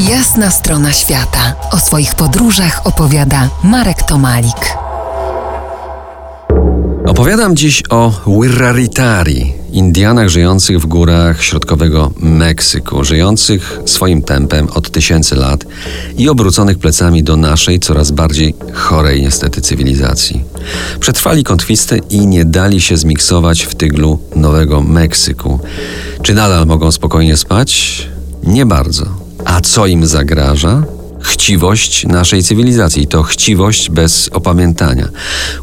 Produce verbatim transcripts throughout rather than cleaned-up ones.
Jasna strona świata. O swoich podróżach opowiada Marek Tomalik. Opowiadam dziś o Wiraritari, Indianach żyjących w górach środkowego Meksyku, żyjących swoim tempem od tysięcy lat i obróconych plecami do naszej, coraz bardziej chorej niestety cywilizacji. Przetrwali konkwistę i nie dali się zmiksować w tyglu Nowego Meksyku. Czy nadal mogą spokojnie spać? Nie bardzo. A co im zagraża? Chciwość naszej cywilizacji. To chciwość bez opamiętania.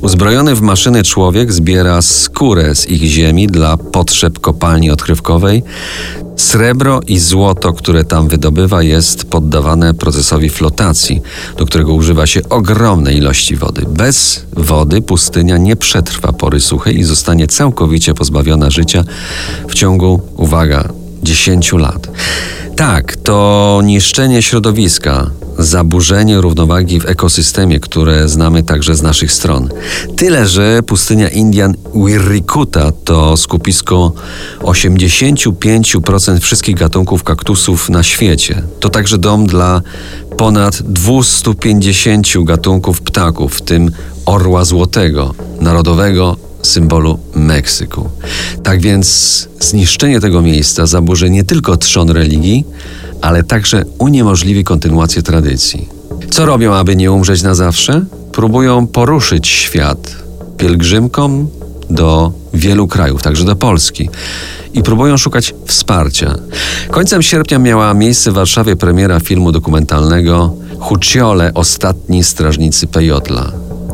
Uzbrojony w maszyny człowiek zbiera skórę z ich ziemi dla potrzeb kopalni odkrywkowej. Srebro i złoto, które tam wydobywa, jest poddawane procesowi flotacji, do którego używa się ogromnej ilości wody. Bez wody pustynia nie przetrwa pory suchej i zostanie całkowicie pozbawiona życia w ciągu, uwaga, dziesięciu lat. Tak, to niszczenie środowiska, zaburzenie równowagi w ekosystemie, które znamy także z naszych stron. Tyle, że pustynia Indian Wirikuta to skupisko osiemdziesiąt pięć procent wszystkich gatunków kaktusów na świecie. To także dom dla ponad dwieście pięćdziesiąt gatunków ptaków, w tym orła złotego, narodowego symbolu Meksyku. Tak więc zniszczenie tego miejsca zaburzy nie tylko trzon religii, ale także uniemożliwi kontynuację tradycji. Co robią, aby nie umrzeć na zawsze? Próbują poruszyć świat pielgrzymkom do wielu krajów, także do Polski, i próbują szukać wsparcia. Końcem sierpnia miała miejsce w Warszawie premiera filmu dokumentalnego Huichole, ostatni strażnicy Peyotla.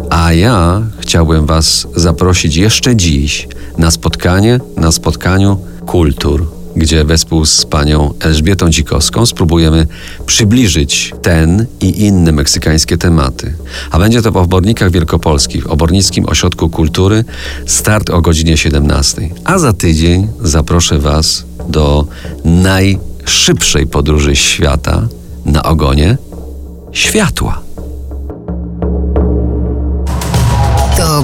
A ja chciałbym Was zaprosić jeszcze dziś na spotkanie, na spotkaniu kultur, gdzie wespół z panią Elżbietą Dzikowską spróbujemy przybliżyć ten i inne meksykańskie tematy. A będzie to w Obornikach Wielkopolskich, w Obornickim Ośrodku Kultury. Start o godzinie siedemnastej. A za tydzień zaproszę Was do najszybszej podróży świata na ogonie światła. To